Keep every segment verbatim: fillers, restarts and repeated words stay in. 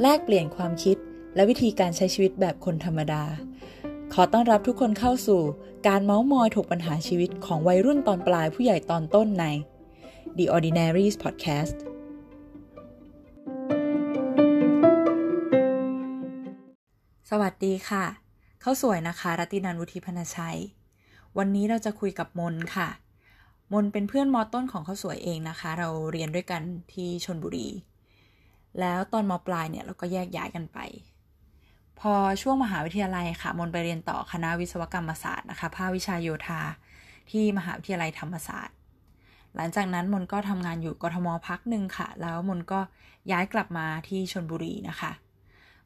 แลกเปลี่ยนความคิดและวิธีการใช้ชีวิตแบบคนธรรมดาขอต้อนรับทุกคนเข้าสู่การเม้ามอยถกปัญหาชีวิตของวัยรุ่นตอนปลายผู้ใหญ่ตอนต้นใน The Ordinaries Podcastสวัสดีค่ะเข้าสวยนะคะรัตินันท์วุฒิพรรณชัยวันนี้เราจะคุยกับมนค่ะมนเป็นเพื่อนม.ต้นของเข้าสวยเองนะคะเราเรียนด้วยกันที่ชลบุรีแล้วตอนม.ปลายเนี่ยเราก็แยกย้ายกันไปพอช่วงมหาวิทยาลัยค่ะมนไปเรียนต่อคณะวิศวกรรมศาสตร์นะคะภาควิชาโยธาที่มหาวิทยาลัยธรรมศาสตร์หลังจากนั้นมนก็ทำงานอยู่กทม.พักนึงค่ะแล้วมนก็ย้ายกลับมาที่ชลบุรีนะคะ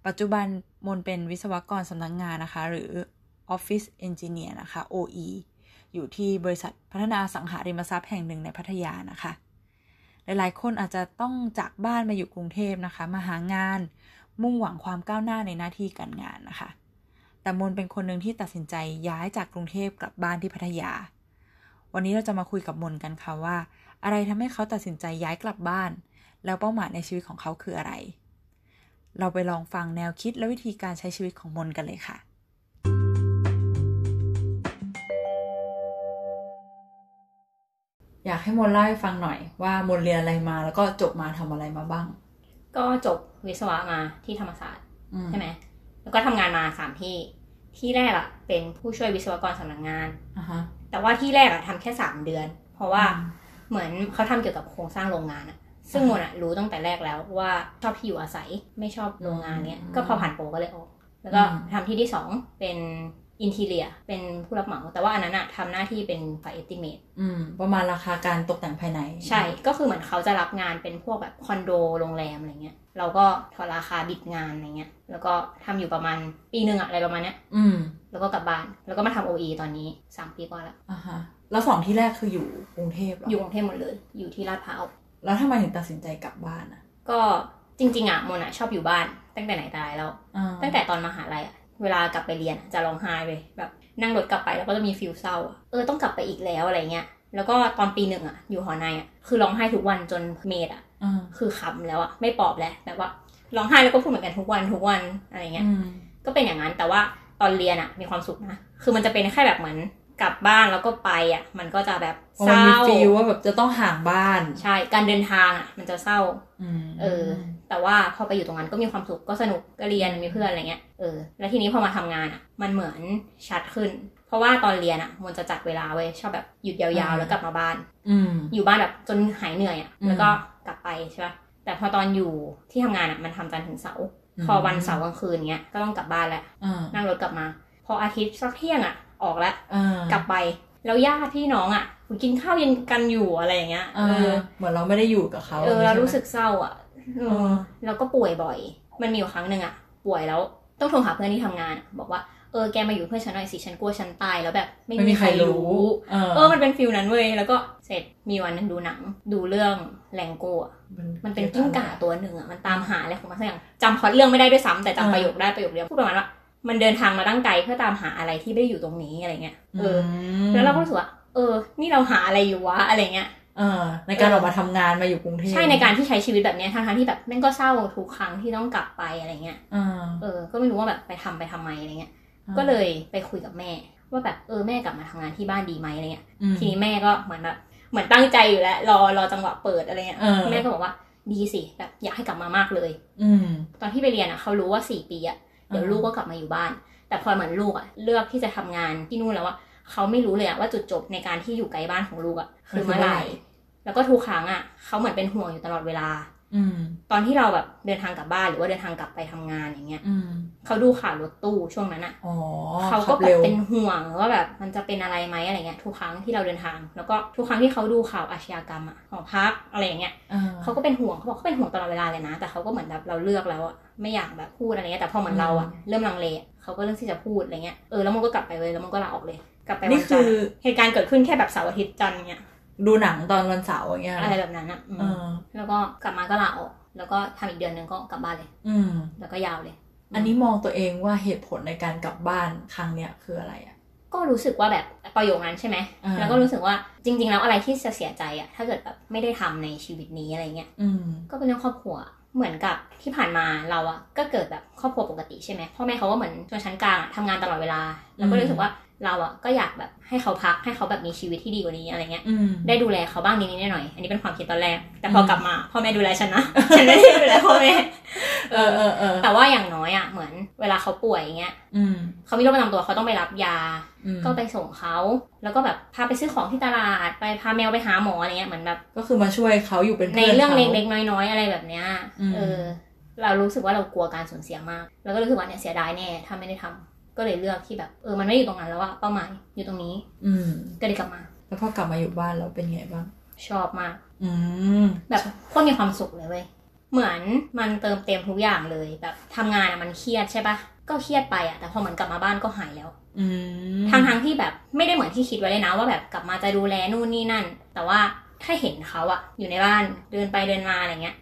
ปัจจุบันมนเป็นวิศวกรสำนักงานนะคะหรือ Office Engineer นะคะ โอ อี อยู่ที่บริษัทพัฒนาอสังหาริมทรัพย์แห่งหนึ่งในพัทยานะคะหลายๆคนอาจจะต้องจากบ้านมาอยู่กรุงเทพนะคะมาหางานมุ่งหวังความก้าวหน้าในหน้าที่การงานนะคะแต่มนเป็นคนหนึ่งที่ตัดสินใจย้ายจากกรุงเทพกลับบ้านที่พัทยาวันนี้เราจะมาคุยกับมนกันค่ะว่าอะไรทำให้เขาตัดสินใจย้ายกลับบ้านแล้วเป้าหมายในชีวิตของเขาคืออะไรเราไปลองฟังแนวคิดและวิธีการใช้ชีวิตของมนกันเลยค่ะอยากให้มนเล่าให้ฟังหน่อยว่ามนเรียนอะไรมาแล้วก็จบมาทำอะไรมาบ้างก็จบวิศวะมาที่ธรรมศาสตร์ใช่ไหมแล้วก็ทำงานมาสามที่ที่แรกอะเป็นผู้ช่วยวิศวกรสำนักงาน uh-huh. แต่ว่าที่แรกอะทำแค่สามเดือนเพราะว่า uh-huh. เหมือนเขาทำเกี่ยวกับโครงสร้างโรงงานอะซึ่งมนอะรู้ตั้งแต่แรกแล้วว่าชอบที่อยู่อาศัยไม่ชอบโรงงานเนี้ย uh-huh. ก็พอผ่านโปรก็เลยออกแล้วก็ uh-huh. ทำที่ที่สองเป็นอินทีเรียเป็นผู้รับเหมาแต่ว่าอันนั้นอะทำหน้าที่เป็นฝ่ายเอสติเมตประมาณราคาการตกแต่งภายในใช่ก็คือเหมือนเขาจะรับงานเป็นพวกแบบคอนโดโรงแรมอะไรเงี้ยเราก็ทอราคาบิดงานอะไรเงี้ยแล้วก็ทำอยู่ประมาณปีนึงอะอะไรประมาณเนี้ยแล้วก็กลับบ้านแล้วก็มาทำ โอ อี ตอนนี้สามปีกว่าแล้วอ่าฮะแล้วสองที่แรกคืออยู่กรุงเทพอยู่กรุงเทพหมดเลยอยู่ที่ลาดพร้าวแล้วทำไมถึงตัดสินใจกลับบ้านอะก็จริงๆอะมนอะชอบอยู่บ้านตั้งแต่ไหนแต่ไรแล้วตั้งแต่ตอนมหาลัยเวลากลับไปเรียนจะร้องไห้ไปแบบนั่งรถกลับไปแล้วก็จะมีฟีลเศร้าเออต้องกลับไปอีกแล้วอะไรเงี้ยแล้วก็ตอนปีหนึ่งอะอยู่หอในอะคือร้องไห้ทุกวันจนเมดอะคือขำแล้วอะไม่ปอบแล้วแบบว่าร้องไห้แล้วก็พูดเหมือนกันทุกวันทุกวันอะไรเงี้ยก็เป็นอย่างนั้นแต่ว่าตอนเรียนอะมีความสุขนะคือมันจะเป็นแค่แบบเหมือนกลับบ้านแล้วก็ไปอะมันก็จะแบบเศร้าฟีลว่าแบบจะต้องห่างบ้านใช่การเดินทางอะมันจะเศร้าเออแต่ว่าพอไปอยู่ตรงนั้นก็มีความสุขก็สนุกก็เรียนมีเพื่อนอะไรเงี้ยเออแล้วทีนี้พอมาทำงานอ่ะมันเหมือนชัดขึ้นเพราะว่าตอนเรียนอ่ะมนจะจัดเวลาไว้ชอบแบบหยุดยาวๆแล้วกลับมาบ้าน อ, อยู่บ้านแบบจนหายเหนื่อยอ่ะแล้วก็กลับไปใช่ป่ะแต่พอตอนอยู่ที่ทำงานอ่ะมันทำจันทร์ถึงเสาร์พอวันเสาร์กลางคืนเงี้ยก็ต้องกลับบ้านแหละนั่งรถกลับมาพออาทิตย์สักเที่ยงอ่ะออกแล้วกลับไปแล้วญาติพี่น้องอ่ะกินข้าวเย็นกันอยู่อะไรอย่างเงี้ยเออเหมือนเราไม่ได้อยู่กับเขาเออเรารู้สึกเศร้าอ่ะแล้วก็ป่วยบ่อยมันมีอยู่ครั้งหนึ่งอะป่วยแล้วต้องโทรหาเพื่อนที่ทำงานบอกว่าเออแกมาอยู่เพื่อนฉันหน่อยสิฉันกลัวฉันตายแล้วแบบไม่มีใครรู้เออมันเป็นฟิลนั้นเว้ยแล้วก็เสร็จมีวันนึงดูหนังดูเรื่องแลงโก้มันเป็นกิ้งก่าตัวหนึ่งอะมันตามหาอะไรของมันสักอย่างจำพล็อตเรื่องไม่ได้ด้วยซ้ำแต่จำประโยคได้ประโยคเดียวพูดประมาณว่ามันเดินทางมาตั้งไกลเพื่อตามหาอะไรที่ไม่ได้อยู่ตรงนี้อะไรเงี้ยเออแล้วเราก็รู้สึกว่าเออนี่เราหาอะไรอยู่วะอะไรเงี้ยเออในการออกมาทำงานมาอยู่กรุงเทพใช่ในการที่ใช้ชีวิตแบบนี้ทั้งๆที่แบบแม่งก็เศร้าทุกครั้งที่ต้องกลับไปอะไรเงี้ยเออเออก็ไม่รู้ว่าแบบไปทำไปทำไมอะไรเงี้ยก็เลยไปคุยกับแม่ว่าแบบเออแม่กลับมาทำงานที่บ้านดีไหมอะไรเงี้ยทีนี้แม่ก็เหมือนแบบเหมือนตั้งใจอยู่แล้วรอรอจังหวะเปิดอะไรเงี้ยแม่ก็บอกว่าดีสิแบบอยากให้กลับมามากเลยตอนที่ไปเรียนอ่ะเขารู้ว่าสี่ปีอ่ะเดี๋ยวลูกก็กลับมาอยู่บ้านแต่พอเหมือนลูกอ่ะเลือกที่จะทำงานที่นู่นแล้วว่าเขาไม่รู้เลยอะว่าจุดจบในการที่อยู่ไกลบ้านของลูกอะคือเมื่อไหร่แล้วก็ทุกครั้งอะเขาเหมือนเป็นห่วงอยู่ตลอดเวลาตอนที่เราแบบเดินทางกลับบ้านหรือว่าเดินทางกลับไปทำงานอย่างเงี้ยเขาดูข่าวรถตู้ช่วงนั้นอะเขาก็แบบเป็นห่วงว่าแบบมันจะเป็นอะไรไหมอะไรเงี้ยทุกครั้งที่เราเดินทางแล้วก็ทุกครั้งที่เขาดูข่าวอาชญากรรมอะของพักอะไรอย่างเงี้ยเขาก็เป็นห่วงเขาบอกเขาเป็นห่วงตลอดเวลาเลยนะแต่เขาก็เหมือนแบบเราเลือกแล้วอะไม่อยากแบบพูดอะไรเงี้ยแต่พอเหมือนเราอะเริ่มลังเลเขาก็เริ่มที่จะพูดอะไรเงี้ยเออแล้วมันก็กลับไปเลยแล้วมันก็ลาออกเลยกลับไปวันจันทร์เหตุการณ์เกิดขึ้นแค่แบบเสาร์อาทิตย์จันทร์เงี้ยดูหนังตอนวันเสาร์เงี้ยอะไรแบบนั้นอ่ะแล้วก็กลับมาก็ลาออกแล้วก็ทำอีกเดือนนึงก็กลับบ้านเลยแล้วก็ยาวเลยอันนี้มองตัวเองว่าเหตุผลในการกลับบ้านครั้งเนี้ยคืออะไรอ่ะ ก็รู้สึกว่าแบบประโยคนั้นใช่ไหมแล้วก็รู้สึกว่าจริงๆแล้วอะไรที่จะเสียใจอะถ้าเกิดแบบไม่ได้ทำในชีวิตนี้อะไรเงี้ยก็เป็นเรื่องครอบครัวเหมือนกับที่ผ่านมาเราอะก็เกิดแบบครอบครัวปกติใช่ไหมพ่อแม่เขาก็เหมือนชนชั้นกลางทำงานตลอดเวลาแล้วก็รู้สึกว่าเราอะก็อยากแบบให้เขาพักให้เขาแบบมีชีวิตที่ดีกว่านี้อะไรเงี้ยได้ดูแลเขาบ้างนิดๆหน่อยๆอันนี้เป็นความคิดตอนแรกแต่พอกลับมาพ่อแม่ดูแลฉันนะ ฉันไม่ได้ดูแลพ่อแม่ เออเออเออแต่ว่าอย่างน้อยอะเหมือนเวลาเขาป่วยอย่างเงี้ยเขามีโรคประจำตัวเขาต้องไปรับยาก็ไปส่งเขาแล้วก็แบบพาไปซื้อของที่ตลาดไปพาแมวไปหาหมออะไรเงี้ยเหมือนแบบก็คือมาช่วยเขาอยู่เป็นในเรื่องเล็กๆน้อยๆอะไรแบบเนี้ยเออเรารู้สึกว่าเรากลัวการสูญเสียมากแล้วก็รู้สึกว่าเนี่ยเสียดายแน่ถ้าไม่ได้ทำก็เลยเลือกที่แบบเออมันไม่อยู่ตรงนั้นแล้วอะเป้าหมายอยู่ตรงนี้ก็เลยกลับมาแล้วพอกลับมาอยู่บ้านแล้วเป็นไงบ้างชอบมากแบบโคตรมีความสุขเลยเว้ยเหมือนมันเติมเต็มทุกอย่างเลยแบบทำงานอะมันเครียดใช่ปะก็เครียดไปอะแต่พอเหมือนกลับมาบ้านก็หายแล้วทางทางที่แบบไม่ได้เหมือนที่คิดไว้เลยนะว่าแบบกลับมาจะดูแลนู่นนี่นั่นแต่ว่าถ้าเห็นเขาอะอยู่ในบ้านเดินไปเดินมาอะไรเงี้ย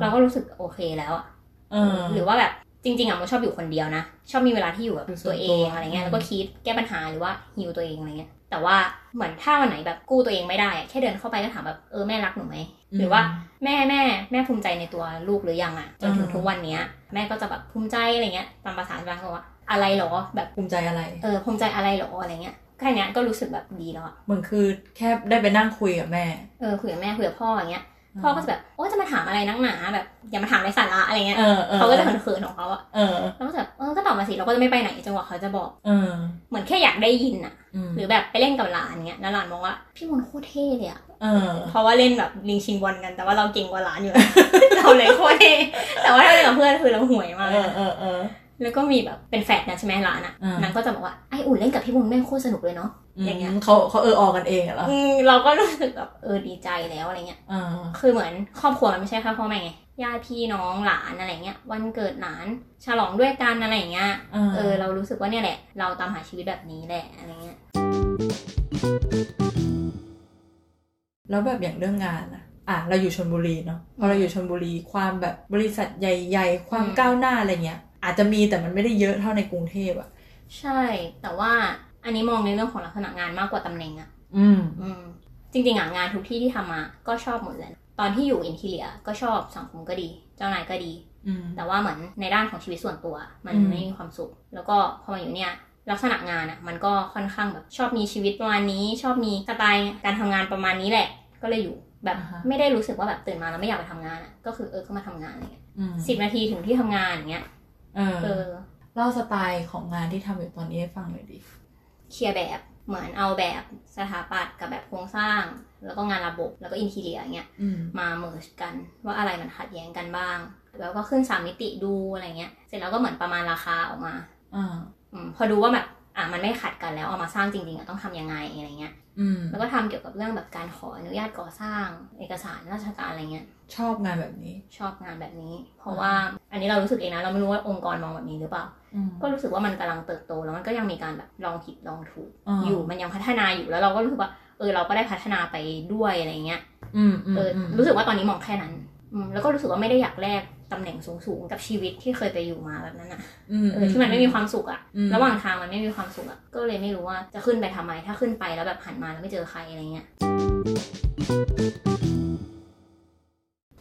เราก็รู้สึกโอเคแล้วอะหรือว่าแบบจริงๆอ่ะมันชอบอยู่คนเดียวนะชอบมีเวลาที่อยู่กับตัวเองอะไรเงี้ยแล้วก็คิดแก้ปัญหาหรือว่าฮีลตัวเองอะไรเงี้ยแต่ว่าเหมือนถ้าวันไหนแบบกู้ตัวเองไม่ได้แค่เดินเข้าไปก็ถามแบบเออแม่รักหนูไหมหรือว่าแม่แม่แม่ภูมิใจในตัวลูกหรือยังอ่ะจนถึงทุกวันนี้แม่ก็จะแบบภูมิใจอะไรเงี้ยตามภาษาบ้านเขาว่าอะไรหรอแบบภูมิใจอะไรเออภูมิใจอะไรหรออะไรเงี้ยแค่นี้ก็รู้สึกแบบดีแล้วเหมือนคือแค่ได้ไปนั่งคุยกับแม่เออคุยกับแม่คุยกับพ่ออย่างเงี้ยพ่อก็จะแบบโอ้จะมาถามอะไรนักหนาแบบอย่ามาถามอะไรสาระอะไรเงี้ย เ, เ, เขาก็จะเขินๆของเขาอะแล้วก็แบบเออก็ตอบมาสิเราก็จะไม่ไปไหนจนกว่าเขาจะบอกเออเหมือนแค่อยากได้ยินอะหรือแบบไปเล่นกับหลานเงี้ยแล้วหลานบอกว่าพี่มนโคตรเท่เลยอะเพราะว่าเล่นแบบลิงชิงบอลกันแต่ว่าเราเก่งกว่าหลานอยู่ เราเลยโคตรเท่แต่ว่าถ้าเล่นกับเพื่อนคือเราห่วยมากแล้วก็มีแบบเป็นแฟนนะใช่ไหมหลานอะนางก็จะบอกว่าไอ้อุ่นเล่นกับพี่มนแม่โคตรสนุกเลยเนาะอย่างเงี้ยเขาเขาเออออกกันเองเหรอเราก็รู้สึกแบบเออดีใจแล้วอะไรเงี้ยคือเหมือนครอบครัวมันไม่ใช่แค่พ่อแม่ไงญาติพี่น้องหลานอะไรเงี้ยวันเกิดหลานฉลองด้วยกันอะไรเงี้ยเออเรารู้สึกว่าเนี่ยแหละเราตามหาชีวิตแบบนี้แหละอะไรเงี้ยแล้วแบบอย่างเรื่องงานอะอ่ะเราอยู่ชลบุรีเนาะพอเราอยู่ชลบุรีความแบบบริษัทใหญ่ๆความก้าวหน้าอะไรเงี้ยอาจจะมีแต่มันไม่ได้เยอะเท่าในกรุงเทพอะใช่แต่ว่าอันนี้มองในเรื่องของลักษณะงานมากกว่าตำแหน่งอะอืมอืมจริงๆอะงานทุกที่ที่ทำมาก็ชอบหมดเลยตอนที่อยู่อินทีเรียก็ชอบสังคมก็ดีเจ้านายก็ดีแต่ว่าเหมือนในด้านของชีวิตส่วนตัวมันไม่มีความสุขแล้วก็พอมาอยู่เนี่ยลักษณะงานอะมันก็ค่อนข้างแบบชอบมีชีวิตประมาณนี้ชอบมีสไตล์การทำงานประมาณนี้แหละก็เลยอยู่แบบ uh-huh. ไม่ได้รู้สึกว่าแบบตื่นมาแล้วไม่อยากไปทำงานอะก็คือเออก็มาทำงานอะไรเงี้ยสิบนาทีถึงที่ทำงานอย่างเงี้ยเออเล่าสไตล์ของงานที่ทำอยู่ตอนนี้ให้ฟังหน่อยดิเคลียร์แบบเหมือนเอาแบบสถาปัตย์กับแบบโครงสร้างแล้วก็งานระบบแล้วก็อินทีเรียเงี้ยมาเมิร์จกันว่าอะไรมันขัดแย้งกันบ้างแล้วก็ขึ้นสามมิติดูอะไรเงี้ยเสร็จแล้วก็เหมือนประมาณราคาออกมาอ่าพอดูว่าแบบอ่ะมันไม่ขัดกันแล้วเอามาสร้างจริงๆอ่ะต้องทำยังไงอะไรเงี้ยแล้วก็ทำเกี่ยวกับเรื่องแบบการขออนุญาตก่อสร้างเอกสารราชการอะไรเงี้ยชอบงานแบบนี้ชอบงานแบบนี้เพราะว่าอันนี้เรารู้สึกเองนะเราไม่รู้ว่าองค์กรมองแบบนี้หรือเปล่าก็รู้สึกว่ามันกำลังเติบโตแล้วมันก็ยังมีการแบบลองผิดลองถูก อ, อยู่มันยังพัฒนาอยู่แล้วเราก็รู้สึกว่าเออเราก็ได้พัฒนาไปด้วยอะไรเงี้ยเออรู้สึกว่าตอนนี้มองแค่นั้นแล้วก็รู้สึกว่าไม่ได้อยากแลกตำแหน่งสูงๆกับชีวิตที่เคยไปอยู่มาแบบนั้นอ่ะเออที่มันไม่มีความสุขอ่ะระหว่างทางมันไม่มีความสุขอ่ะก็เลยไม่รู้ว่าจะขึ้นไปทำไมถ้าขึ้นไปแล้วแบบหันมาแล้วไม่เจอใครอะไรเงี้ย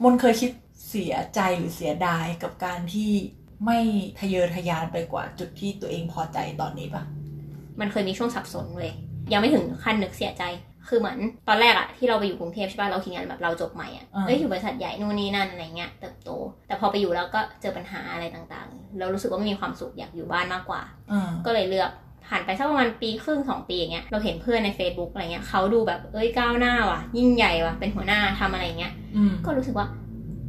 มนเคยคิดเสียใจหรือเสียดายกับการที่ไม่ทะเยอทะยานไปกว่าจุดที่ตัวเองพอใจตอนนี้ปะมันเคยมีช่วงสับสนเลยยังไม่ถึงขั้นนึกเสียใจคือเหมือนตอนแรกอะที่เราไปอยู่กรุงเทพใช่ป่ะเราคิดอย่างแบบเราจบใหม่อะเอ้ยอยู่บริษัทใหญ่นู่นนี่นั่นอะไรเงี้ยเติบโตแต่พอไปอยู่แล้วก็เจอปัญหาอะไรต่างๆเรารู้สึกว่าไม่มีความสุขอยากอยู่บ้านมากกว่าก็เลยเลือกผ่านไปสักประมาณปีครึ่งสองปีอย่างเงี้ยเราเห็นเพื่อนใน Facebook อะไรเงี้ยเขาดูแบบเอ้ยก้าวหน้าว่ะยิ่งใหญ่ว่ะเป็นหัวหน้าทำอะไรเงี้ยก็รู้สึกว่า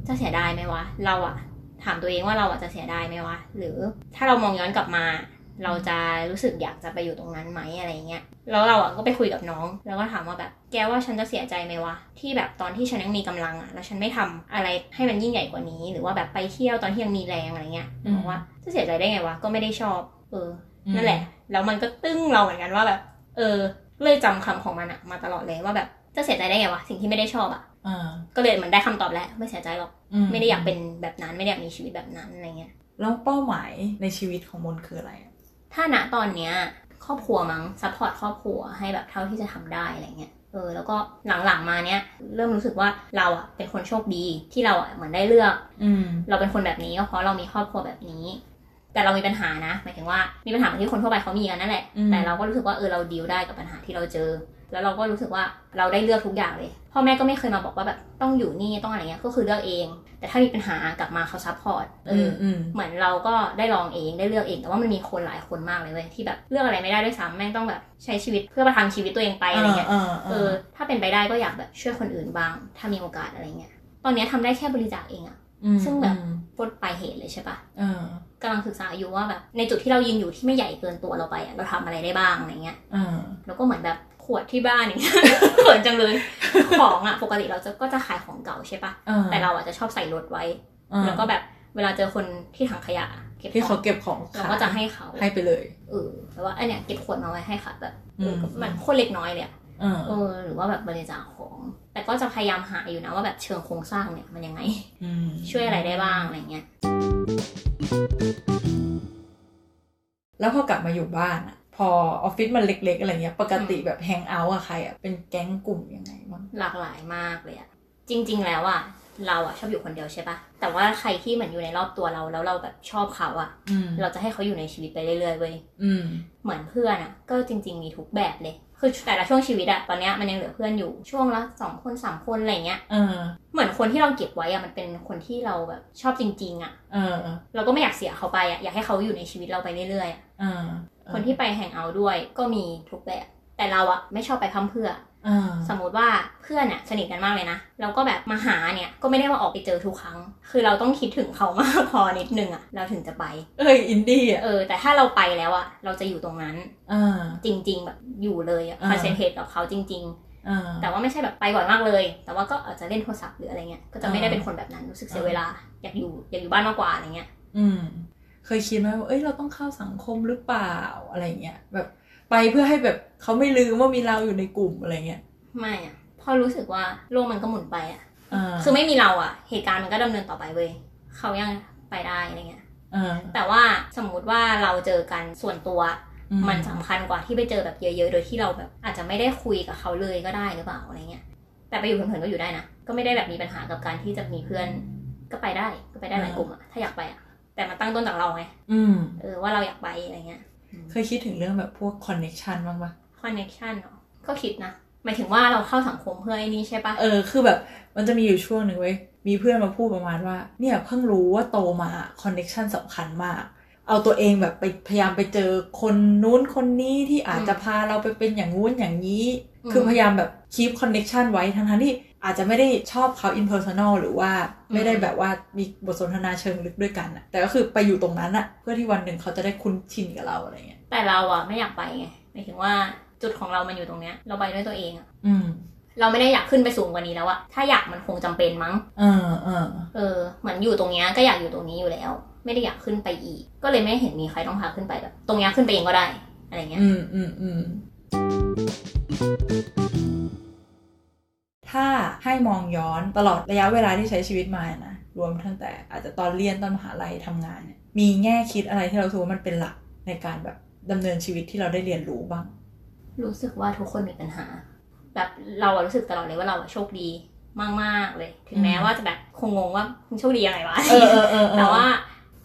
จะเสียดายไหมวะเราอะถามตัวเองว่าเราอะจะเสียดายไหมวะหรือถ้าเรามองย้อนกลับมาเราจะรู้สึกอยากจะไปอยู่ตรงนั้นไหมอะไรเงี้ยแล้วเราอ่ะก็ไปคุยกับน้องแล้วก็ถามว่าแบบแกว่าฉันจะเสียใจไหมวะที่แบบตอนที่ฉันยังมีกำลังอ่ะแล้วฉันไม่ทำอะไรให้มันยิ่งใหญ่กว่านี้หรือว่าแบบไปเที่ยวตอนที่ยังมีแรงอะไรเงี้ยบอกว่าจะเสียใจได้ไงวะก็ไม่ได้ชอบเออนั่นแหละแล้วมันก็ตึ้งเราเหมือนกันว่าแบบเออเลยจำคำของมันอ่ะมาตลอดเลยว่าแบบจะเสียใจได้ไงวะสิ่งที่ไม่ได้ชอบอ่ะก็เลยมันได้คำตอบแล้วไม่เสียใจหรอกไม่ได้อยากเป็นแบบนั้นไม่ได้อยากมีชีวิตแบบนั้นอะไรเงี้ยแล้วเป้าหมายในชีวิตของมนคืออะไรถ้าณตอนเนี้ยข ครอบครัวมั้งซัพพอร์ตครอบครัวให้แบบเท่าที่จะทำได้อะไรเงี้ยเออแล้วก็หลังๆมาเนี้ยเริ่มรู้สึกว่าเราอ่ะเป็นคนโชคดีที่เราอ่ะเหมือนได้เลือกเราเป็นคนแบบนี้ก็เพราะเรามีครอบครัวแบบนี้แต่เรามีปัญหานะหมายถึงว่ามีปัญหาที่คนทั่วไปเขามีกันนั่นแหละแต่เราก็รู้สึกว่าเออเราดีลได้กับปัญหาที่เราเจอแล้วเราก็รู้สึกว่าเราได้เลือกทุกอย่างเลยพ่อแม่ก็ไม่เคยมาบอกว่าแบบต้องอยู่นี่ต้องอะไรเงี้ยก็คือเลือกเองแต่ถ้ามีปัญหากลับมาเขาซัพพอร์ตเออเหมือนเราก็ได้ลองเองได้เลือกเองแต่ว่ามันมีคนหลายคนมากเลยเว้ยที่แบบเลือกอะไรไม่ได้ด้วยซ้ำแม่งต้องแบบใช้ชีวิตเพื่อประทังชีวิตตัวเองไปอะไรเงี้ยเออถ้าเป็นไปได้ก็อยากแบบช่วยคนอื่นบ้างถ้ามีโอกาสอะไรเงี้ยตอนนี้ทำได้แค่บริจาคเองอะซึ่งแบบปดไปเหตุเลยใช่ปะกำลังศึกษาอยู่ว่าแบบในจุดที่เรายืนอยู่ที่ไม่ใหญ่เกินตัวเราไปเราทำอะไรได้บ้างอะไรเงี้ยแล้วก็เหมือนแบบขวดที่บ้านอย่างเงี้ยเขินจังเลยของอ่ะปกติเราจะก็จะขายของเก่าใช่ปะแต่เราอ่ะจะชอบใส่รถไว้แล้วก็แบบเวลาเจอคนที่ถังขยะเก็บที่เขาเก็บของเราก็จะให้เขาให้ไปเลยเออแต่ว่าอันเนี้ยเก็บขวดมาไว้ให้ค่ะแบบมันคนเล็กน้อยเลยเออหรือว่าแบบบริจาคของแต่ก็จะพยายามหาอยู่นะว่าแบบเชิงโครงสร้างเนี่ยมันยังไงช่วยอะไรได้บ้างอะไรเงี้ยแล้วพอกลับมาอยู่บ้านพอออฟฟิศมันเล็กๆอะไรเงี้ยปกติแบบแฮงเอาท์อะใครอะเป็นแก๊งกลุ่มยังไงมั้งหลากหลายมากเลยอะจริงๆแล้วอะเราอะชอบอยู่คนเดียวใช่ปะแต่ว่าใครที่เหมือนอยู่ในรอบตัวเราแล้วเราแบบชอบเขาอะเราจะให้เขาอยู่ในชีวิตไปเรื่อยๆเว้ยเหมือนเพื่อนอะก็จริงๆมีทุกแบบเลยคือแต่ละช่วงชีวิตอะตอนเนี้ยมันยังเหลือเพื่อนอยู่ช่วงละสองคนสามคนอะไรเงี้ยเหมือนคนที่เราเก็บไว้อะมันเป็นคนที่เราแบบชอบจริงๆอะเราก็ไม่อยากเสียเขาไปอะอยากให้เขาอยู่ในชีวิตเราไปเรื่อยๆคนที่ไปแฮงเอาท์ด้วยก็มีทุกแบบแต่เราอะไม่ชอบไปพร่ำเพรื่อสมมติว่าเพื่อนอะสนิทกันมากเลยนะเราก็แบบมาหาเนี่ยก็ไม่ได้ว่าออกไปเจอทุกครั้งคือเราต้องคิดถึงเขามากพอนิดนึงอะเราถึงจะไปเอ้ยอินดี้อะเออแต่ถ้าเราไปแล้วอะเราจะอยู่ตรงนั้นจริงๆแบบอยู่เลยอะคอนเซนเทรตกับเขาจริงๆแต่ว่าไม่ใช่แบบไปบ่อยมากเลยแต่ว่าก็อาจจะเล่นโทรศัพท์หรืออะไรเงี้ยก็จะไม่ได้เป็นคนแบบนั้นรู้สึกเสียเวลาอยากอยู่อยากอยู่บ้านมากกว่าอะไรเงี้ยอืมเคยคิดไหมว่าเอ้ยเราต้องเข้าสังคมหรือเปล่าอะไรเงี้ยแบบไปเพื่อให้แบบเขาไม่ลืมว่ามีเราอยู่ในกลุ่มอะไรเงี้ยไม่อ่ะพอรู้สึกว่าโลกมันก็หมุนไปอ่ะคือไม่มีเราอ่ะเหตุการณ์มันก็ดำเนินต่อไปเว้ยเขายังไปได้อะไรเงี้ยแต่ว่าสมมติว่าเราเจอกันส่วนตัวมันสำคัญกว่าที่ไปเจอแบบเยอะๆโดยที่เราแบบอาจจะไม่ได้คุยกับเขาเลยก็ได้หรือเปล่าอะไรเงี้ยแต่ไปอยู่เพื่อนๆก็อยู่ได้นะก็ไม่ได้แบบมีปัญหากับการที่จะมีเพื่อนก็ไปได้ก็ไปได้หลายกลุ่มอ่ะถ้าอยากไปอ่ะแต่มันตั้งต้นจากเราไงเออว่าเราอยากไปอะไรเงี้ยเคยคิดถึงเรื่องแบบพวกคอนเนคชันบ้างปะคอนเนคชันเหรอก็คิดนะหมายถึงว่าเราเข้าสังคมเพื่อไอ้นี่ใช่ปะเออคือแบบมันจะมีอยู่ช่วงหนึ่งเว้ยมีเพื่อนมาพูดประมาณว่าเนี่ยเพิ่งรู้ว่าโตมาคอนเนคชันสำคัญมากเอาตัวเองแบบไปพยายามไปเจอคนนู้นคนนี้ที่อาจจะพาเราไปเป็นอย่างงู้นอย่างนี้คือพยายามแบบคีปคอนเนคชันไว้ทั้งๆที่อาจจะไม่ได้ชอบเขาอินเพอร์ซันอลหรือว่าไม่ได้แบบว่ามีบทสนทนาเชิงลึกด้วยกันอะแต่ก็คือไปอยู่ตรงนั้นอะเพื่อที่วันหนึ่งเขาจะได้คุ้นชินกับเราอะไรเงี้ยแต่เราอะไม่อยากไปไงหมายถึงว่าจุดของเรามันอยู่ตรงเนี้ยเราไปด้วยตัวเองอะอืมเราไม่ได้อยากขึ้นไปสูงกว่านี้แล้วอะถ้าอยากมันคงจำเป็นมั้งเออเออเออเหมือนอยู่ตรงเนี้ยก็อยากอยู่ตรงนี้อยู่แล้วไม่ได้อยากขึ้นไปอีกก็เลยไม่เห็นมีใครต้องพาขึ้นไปแบบตรงเนี้ยขึ้นไปเองก็ได้อะไรเงี้ยอืมอืมอืมถ้าให้มองย้อนตลอดระยะเวลาที่ใช้ชีวิตมานะรวมทั้งแต่อาจจะตอนเรียนตอนมหาลัยทำงานเนี่ยมีแง่คิดอะไรที่เราถือว่ามันเป็นหลักในการแบบดำเนินชีวิตที่เราได้เรียนรู้บ้างรู้สึกว่าทุกคนมีปัญหาแบบเราอะรู้สึกตลอดเลยว่าเราโชคดีมากมากเลยถึงแม้ว่าจะแบบคงงงว่าโชคดียังไงวะ แต่ว่า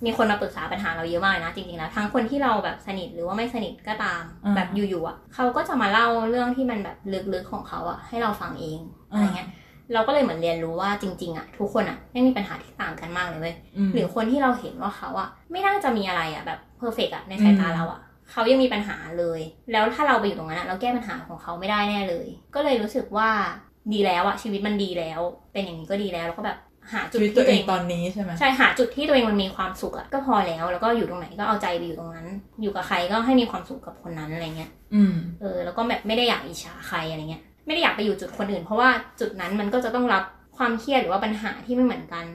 มีคนมาปรึกษาปัญหาเราเยอะมากนะจริงๆแล้วทั้งคนที่เราแบบสนิทหรือว่าไม่สนิทก็ตามแบบอยู่ๆอ่ะเขาก็จะมาเล่าเรื่องที่มันแบบลึกๆของเขาอ่ะให้เราฟังเองอะไรเงี้ยเราก็เลยเหมือนเรียนรู้ว่าจริงๆอ่ะทุกคนอ่ะไม่มีปัญหาที่ต่างกันมากเลยเว้ยหรือคนที่เราเห็นว่าเขาอ่ะไม่น่าจะมีอะไรอ่ะแบบเพอร์เฟกต์อ่ะในสายตาเราอ่ะเขายังมีปัญหาเลยแล้วถ้าเราไปอยู่ตรงนั้นเราแก้ปัญหาของเขาไม่ได้แน่เลยก็เลยรู้สึกว่าดีแล้วอ่ะชีวิตมันดีแล้วเป็นอย่างนี้ก็ดีแล้วแล้วก็แบบหาจุดที่ตัวเองตอนนี้ใช่ไหมใช่หาจุดที่ตัวเองมันมีความสุขอะก็พอแล้วแล้วก็อยู่ตรงไหนก็เอาใจไปอยู่ตรงนั้นอยู่กับใครก็ให้มีความสุขกับคนนั้นอะไรเงี้ยอืมเออแล้วก็แบบไม่ได้อยากอิจฉาใครอะไรเงี้ยไม่ได้อยากไปอยู่จุดคนอื่นเพราะว่าจุดนั้นมันก็จะต้องรับความเครียดหรือว่าปัญหาที่ไม่เหมือนกั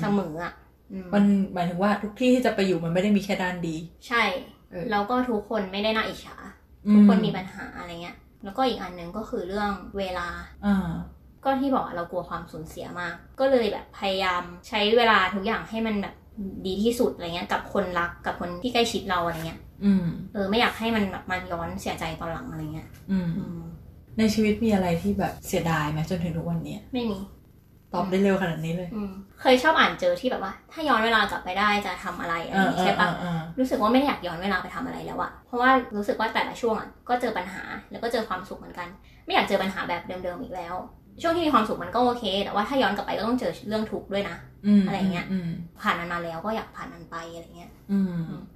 นเสมออะมันหมายถึงว่าทุกที่ที่จะไปอยู่มันไม่ได้มีแค่ด้านดีใช่แล้วก็ทุกคนไม่ได้น่าอิจฉาทุกคนมีปัญหาอะไรเงี้ยแล้วก็อีกอันนึงก็คือเรื่องเวลาอ่าก็ที่บอกเรากลัวความสูญเสียมากก็เลยแบบพยายามใช้เวลาทุกอย่างให้มันแบบ ดีที่สุดอะไรเงี้ยกับคนรักกับคนที่ใกล้ชิดเราอะไรเงี้ยเออไม่อยากให้มันแบบมันย้อนเสียใจตอนหลังอะไรเงี้ยในชีวิตมีอะไรที่แบบเสียดายไหมจนถึงทุกวันนี้ไม่มีตอบได้เร็วขนาดนี้เลยเคยชอบอ่านเจอที่แบบว่าถ้าย้อนเวลากลับไปได้จะทำอะไรอะไรอย่างนี้ใช่ปะรู้สึกว่าไม่อยากย้อนเวลาไปทำอะไรแล้วอะเพราะว่ารู้สึกว่าแต่ละช่วงอะก็เจอปัญหาแล้วก็เจอความสุขเหมือนกันไม่อยากเจอปัญหาแบบเดิมๆอีกแล้วช่วงที่มีความสุขมันก็โอเคแต่ว่าถ้าย้อนกลับไปก็ต้องเจอเรื่องทุกข์ด้วยนะอะไรเงี้ยผ่านมันมาแล้วก็อยากผ่านมันไปอะไรเงี้ย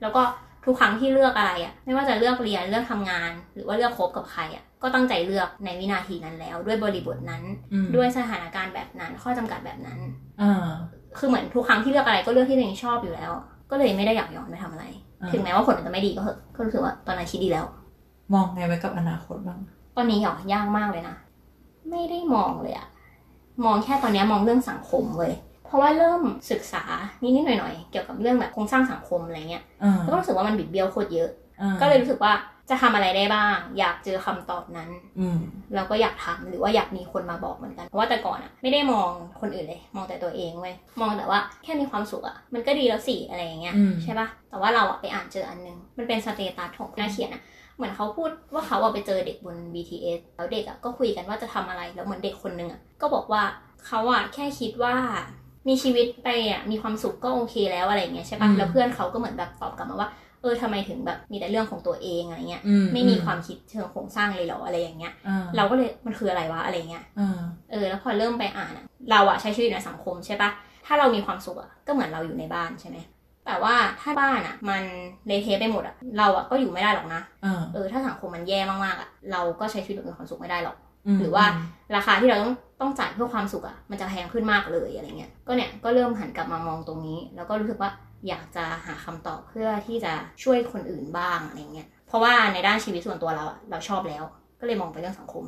แล้วก็ทุกครั้งที่เลือกอะไรอะไม่ว่าจะเลือกเรียนเลือกทำงานหรือว่าเลือกคบกับใครอะก็ตั้งใจเลือกในวินาทีนั้นแล้วด้วยบริบทนั้นด้วยสถานการณ์แบบนั้นข้อจำกัดแบบนั้นคือเหมือนทุกครั้งที่เลือกอะไรก็เลือกที่ตัวเองชอบอยู่แล้วก็เลยไม่ได้อยากย้อนไปทำอะไรถึงแม้ว่าผลมันจะไม่ดีก็เหอะก็รู้สึกว่าตอนนั้นคิดดีแล้วมองไงไว้กับอนาคตบ้างตอนนี้หรอยากมากเลยนะไม่ได้มองเลยอะมองแค่ตอนนี้มองเรื่องสังคมเว้ยเพราะว่าเริ่มศึกษานิดๆหน่อยๆเกี่ยวกับเรื่องแบบโครงสร้างสังคมอะไรเงี้ยก็รู้สึกว่ามันบิดเบี้ยวโคตรเยอะก็เลยรู้สึกว่าจะทำอะไรได้บ้างอยากเจอคำตอบนั้นแล้วก็อยากทำหรือว่าอยากมีคนมาบอกเหมือนกันเพราะว่าแต่ก่อนอะไม่ได้มองคนอื่นเลยมองแต่ตัวเองเว้ยมองแต่ว่าแค่มีความสุขอะมันก็ดีแล้วสิอะไรอย่างเงี้ยใช่ปะแต่ว่าเราอะไปอ่านเจออันนึงมันเป็นสเตตัสของนักเขียนอะเหมือนเขาพูดว่าเขาอะไปเจอเด็กบน บี ที เอส แล้วเด็กอะก็คุยกันว่าจะทำอะไรแล้วเหมือนเด็กคนนึงอะก็บอกว่าเขาอะแค่คิดว่ามีชีวิตไปอะมีความสุขก็โอเคแล้วอะไรอย่างเงี้ยใช่ปะแล้วเพื่อนเขาก็เหมือนแบบตอบกลับมาว่าเออทำไมถึงแบบมีแต่เรื่องของตัวเองอะไรเงี้ยไม่มีความคิดเชิงโครงสร้างเลยหรออะไรอย่างเงี้ยเราก็เลยมันคืออะไรวะอะไรเงี้ยเออแล้วพอเริ่มไปอ่านอะเราอะใช้ชีวิตในสังคมใช่ปะถ้าเรามีความสุขอะก็เหมือนเราอยู่ในบ้านใช่ไหมแต่ว่าถ้าบ้านอะมันเละเทะไปหมดอะเราอะก็อยู่ไม่ได้หรอกนะเออถ้าสังคมมันแย่มากๆอะเราก็ใช้ชีวิตมีความสุขไม่ได้หรอกหรือว่าราคาที่เราต้องต้องจ่ายเพื่อความสุขอะมันจะแพงขึ้นมากเลยอะไรเงี้ยก็เนี่ยก็เริ่มหันกลับมามองตรงนี้แล้วก็รู้สึกว่าอยากจะหาคำตอบเพื่อที่จะช่วยคนอื่นบ้างอะไรเงี้ยเพราะว่าในด้านชีวิตส่วนตัวเราอะเราชอบแล้วก็เลยมองไปเรื่องสังคม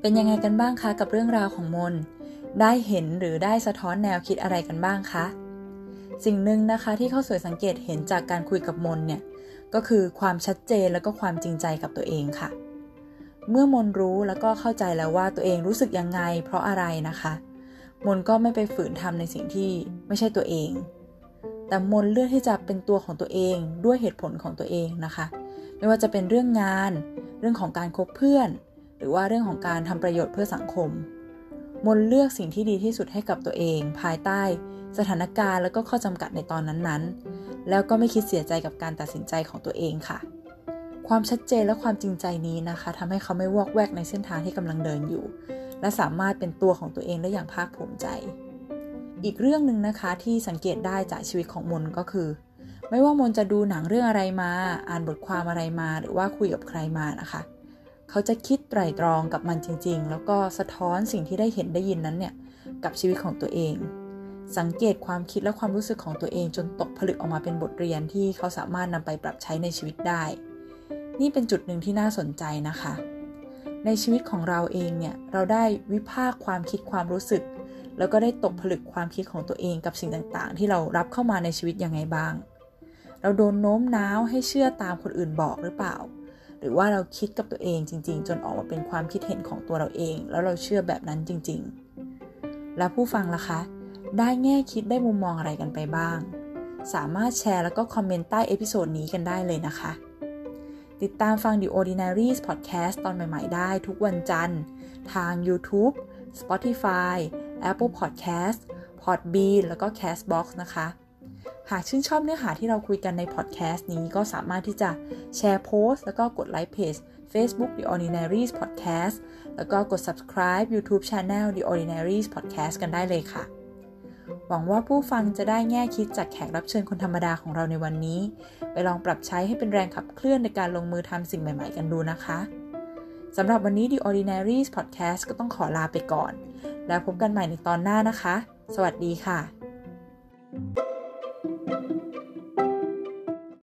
เป็นยังไงกันบ้างคะกับเรื่องราวของมนได้เห็นหรือได้สะท้อนแนวคิดอะไรกันบ้างคะสิ่งหนึ่งนะคะที่เขาสวยสังเกตเห็นจากการคุยกับมนเนี่ยก็คือความชัดเจนแล้วก็ความจริงใจกับตัวเองค่ะเมื่อมนรู้แล้วก็เข้าใจแล้วว่าตัวเองรู้สึกยังไงเพราะอะไรนะคะมนก็ไม่ไปฝืนทำในสิ่งที่ไม่ใช่ตัวเองแต่มนเลือกที่จะเป็นตัวของตัวเองด้วยเหตุผลของตัวเองนะคะไม่ว่าจะเป็นเรื่องงานเรื่องของการคบเพื่อนหรือว่าเรื่องของการทำประโยชน์เพื่อสังคมมนเลือกสิ่งที่ดีที่สุดให้กับตัวเองภายใต้สถานการณ์แล้วก็ข้อจำกัดในตอนนั้นๆแล้วก็ไม่คิดเสียใจกับการตัดสินใจของตัวเองค่ะความชัดเจนและความจริงใจนี้นะคะทำให้เขาไม่วอกแวกในเส้นทางที่กำลังเดินอยู่และสามารถเป็นตัวของตัวเองได้อย่างภาคภูมิใจอีกเรื่องนึงนะคะที่สังเกตได้จากชีวิตของมนก็คือไม่ว่ามนจะดูหนังเรื่องอะไรมาอ่านบทความอะไรมาหรือว่าคุยกับใครมานะคะเขาจะคิดไตร่ตรองกับมันจริงๆแล้วก็สะท้อนสิ่งที่ได้เห็นได้ยินนั้นเนี่ยกับชีวิตของตัวเองสังเกตความคิดและความรู้สึกของตัวเองจนตกผลึกออกมาเป็นบทเรียนที่เขาสามารถนำไปปรับใช้ในชีวิตได้นี่เป็นจุดหนึ่งที่น่าสนใจนะคะในชีวิตของเราเองเนี่ยเราได้วิพากษ์ความคิดความรู้สึกแล้วก็ได้ตกผลึกความคิดของตัวเองกับสิ่งต่างๆที่เรารับเข้ามาในชีวิตยังไงบ้างเราโดนโน้มน้าวให้เชื่อตามคนอื่นบอกหรือเปล่าหรือว่าเราคิดกับตัวเองจริงๆจนออกมาเป็นความคิดเห็นของตัวเราเองแล้วเราเชื่อแบบนั้นจริงๆแล้วผู้ฟังล่ะคะได้แง่คิดได้มุมมองอะไรกันไปบ้างสามารถแชร์แล้วก็คอมเมนต์ใต้เอพิโซดนี้กันได้เลยนะคะติดตามฟัง The Ordinaries Podcast ตอนใหม่ๆได้ทุกวันจันทร์ทาง YouTube, Spotify, Apple Podcast, Podbean แล้วก็ Castbox นะคะหากชื่นชอบเนื้อหาที่เราคุยกันใน podcast นี้ก็สามารถที่จะแชร์โพสต์แล้วก็กดไลค์เพจ Facebook The Ordinaries Podcast แล้วก็กด Subscribe YouTube Channel The Ordinaries Podcast กันได้เลยค่ะหวังว่าผู้ฟังจะได้แง่คิดจากแขกรับเชิญคนธรรมดาของเราในวันนี้ไปลองปรับใช้ให้เป็นแรงขับเคลื่อนในการลงมือทำสิ่งใหม่ๆกันดูนะคะสำหรับวันนี้ The Ordinaries Podcast ก็ต้องขอลาไปก่อนแล้วพบกันใหม่ในตอนหน้านะคะสวัสดีค่ะ